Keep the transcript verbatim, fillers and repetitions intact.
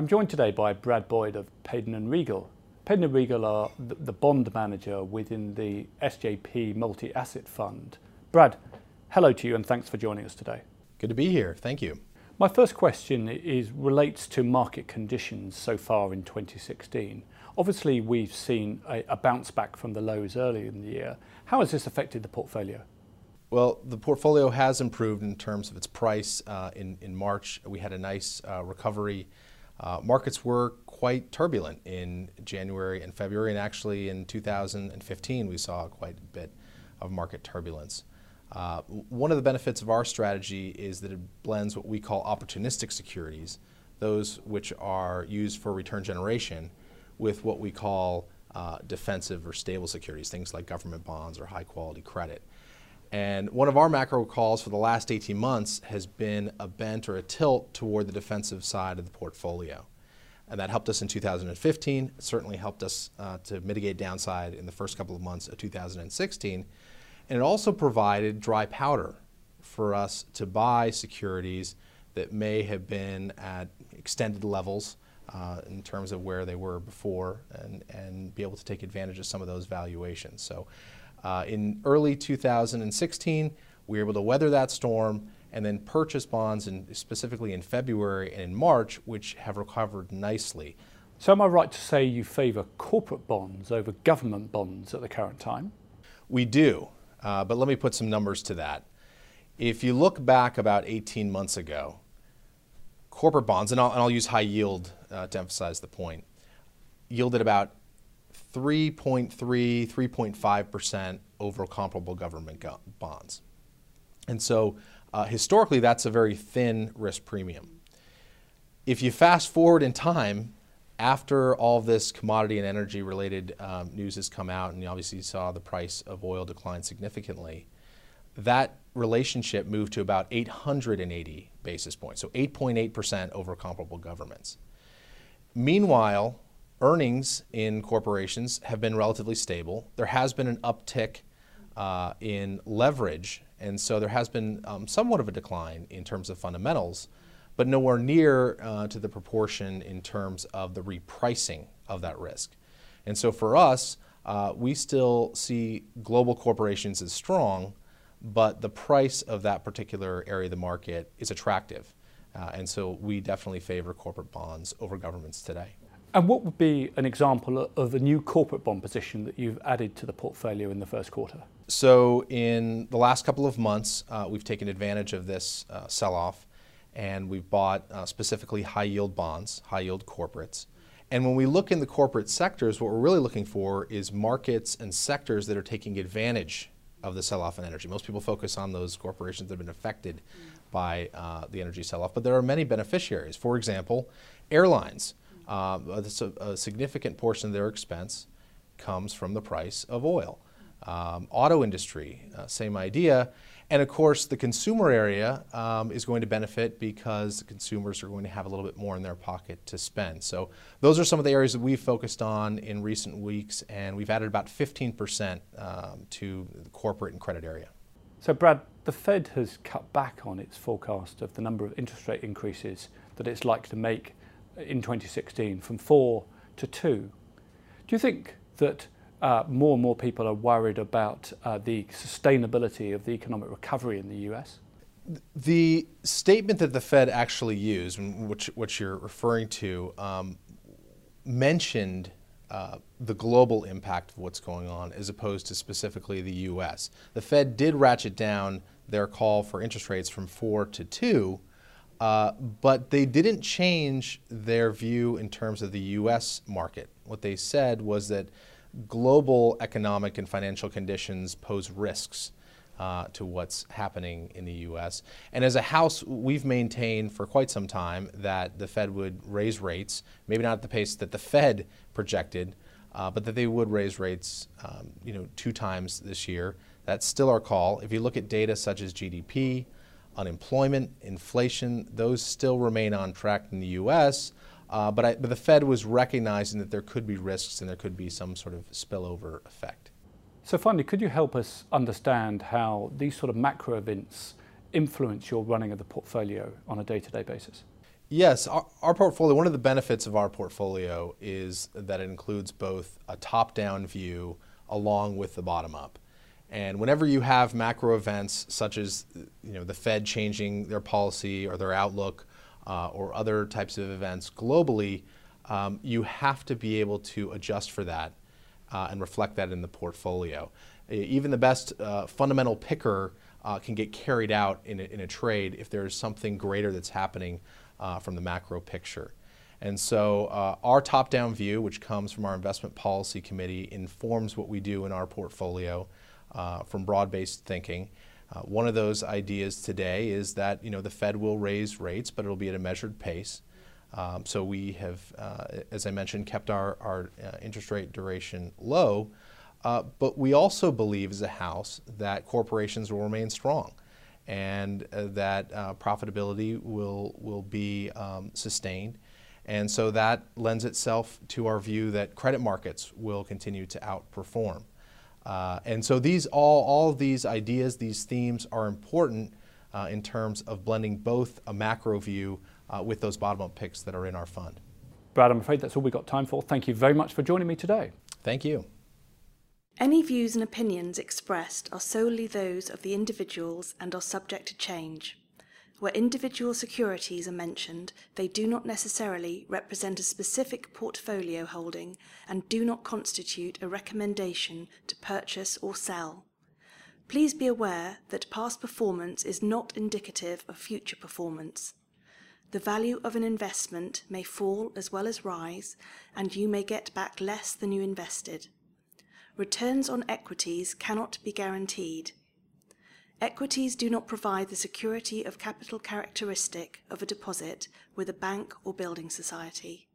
I'm joined today by Brad Boyd of Paydon and Regal. Paydon and Regal are the bond manager within the S J P Multi Asset Fund. Brad, hello to you and thanks for joining us today. Good to be here. Thank you. My first question is relates to market conditions so far in twenty sixteen. Obviously, we've seen a, a bounce back from the lows earlier in the year. How has this affected the portfolio? Well, the portfolio has improved in terms of its price. Uh, in, in March, we had a nice uh, recovery. Uh, markets were quite turbulent in January and February, and actually in two thousand fifteen we saw quite a bit of market turbulence. Uh, one of the benefits of our strategy is that it blends what we call opportunistic securities, those which are used for return generation, with what we call uh, defensive or stable securities, things like government bonds or high quality credit. And one of our macro calls for the last eighteen months has been a bent or a tilt toward the defensive side of the portfolio. And that helped us in two thousand fifteen, it certainly helped us uh, to mitigate downside in the first couple of months of two thousand sixteen. And it also provided dry powder for us to buy securities that may have been at extended levels uh, in terms of where they were before, and, and be able to take advantage of some of those valuations. So, Uh, in early two thousand sixteen, we were able to weather that storm and then purchase bonds, in, specifically in February and in March, which have recovered nicely. So am I right to say you favor corporate bonds over government bonds at the current time? We do, uh, but let me put some numbers to that. If you look back about eighteen months ago, corporate bonds, and I'll, and I'll use high yield uh, to emphasize the point, yielded about three point three, three point five percent over comparable government go bonds. And so uh, historically, that's a very thin risk premium. If you fast forward in time, after all this commodity and energy related um, news has come out, and you obviously saw the price of oil decline significantly, that relationship moved to about eight hundred eighty basis points, so eight point eight percent over comparable governments. Meanwhile, earnings in corporations have been relatively stable. There has been an uptick uh, in leverage, and so there has been um, somewhat of a decline in terms of fundamentals, but nowhere near uh, to the proportion in terms of the repricing of that risk. And so for us, uh, we still see global corporations as strong, but the price of that particular area of the market is attractive. Uh, and so we definitely favor corporate bonds over governments today. And what would be an example of a new corporate bond position that you've added to the portfolio in the first quarter? So in the last couple of months, uh, we've taken advantage of this uh, sell-off, and we've bought uh, specifically high-yield bonds, high-yield corporates. And when we look in the corporate sectors, what we're really looking for is markets and sectors that are taking advantage of the sell-off in energy. Most people focus on those corporations that have been affected by uh, the energy sell-off, but there are many beneficiaries. For example, airlines. Uh, a, a significant portion of their expense comes from the price of oil. Um, auto industry, uh, same idea. And of course, the consumer area um, is going to benefit because the consumers are going to have a little bit more in their pocket to spend. So those are some of the areas that we've focused on in recent weeks, and we've added about fifteen percent um, to the corporate and credit area. So Brad, the Fed has cut back on its forecast of the number of interest rate increases that it's likely to make in twenty sixteen, from four to two. Do you think that uh, more and more people are worried about uh, the sustainability of the economic recovery in the U S? The statement that the Fed actually used, which, which you're referring to, um, mentioned uh, the global impact of what's going on as opposed to specifically the U S. The Fed did ratchet down their call for interest rates from four to two, Uh, but they didn't change their view in terms of the U S market. What they said was that global economic and financial conditions pose risks uh, to what's happening in the U S. And as a house, we've maintained for quite some time that the Fed would raise rates, maybe not at the pace that the Fed projected, uh, but that they would raise rates um, you know, two times this year. That's still our call. If you look at data such as G D P, unemployment, inflation, those still remain on track in the U S, uh, but, I, but the Fed was recognizing that there could be risks and there could be some sort of spillover effect. So finally, could you help us understand how these sort of macro events influence your running of the portfolio on a day-to-day basis? Yes, our, our portfolio, one of the benefits of our portfolio is that it includes both a top-down view along with the bottom-up. And whenever you have macro events such as you know, the Fed changing their policy or their outlook uh, or other types of events globally, um, you have to be able to adjust for that uh, and reflect that in the portfolio. Even the best uh, fundamental picker uh, can get carried out in a, in a trade if there's something greater that's happening Uh, from the macro picture. And so uh, our top-down view, which comes from our investment policy committee, informs what we do in our portfolio uh, from broad-based thinking. Uh, one of those ideas today is that you know the Fed will raise rates, but it'll be at a measured pace. Um, so we have, uh, as I mentioned, kept our, our uh, interest rate duration low, uh, but we also believe as a house that corporations will remain strong, and uh, that uh, profitability will, will be um, sustained. And so that lends itself to our view that credit markets will continue to outperform. Uh, and so these all, all of these ideas, these themes are important uh, in terms of blending both a macro view uh, with those bottom-up picks that are in our fund. Brad, I'm afraid that's all we've got time for. Thank you very much for joining me today. Thank you. Any views and opinions expressed are solely those of the individuals and are subject to change. Where individual securities are mentioned, they do not necessarily represent a specific portfolio holding and do not constitute a recommendation to purchase or sell. Please be aware that past performance is not indicative of future performance. The value of an investment may fall as well as rise, and you may get back less than you invested. Returns on equities cannot be guaranteed. Equities do not provide the security of capital characteristic of a deposit with a bank or building society.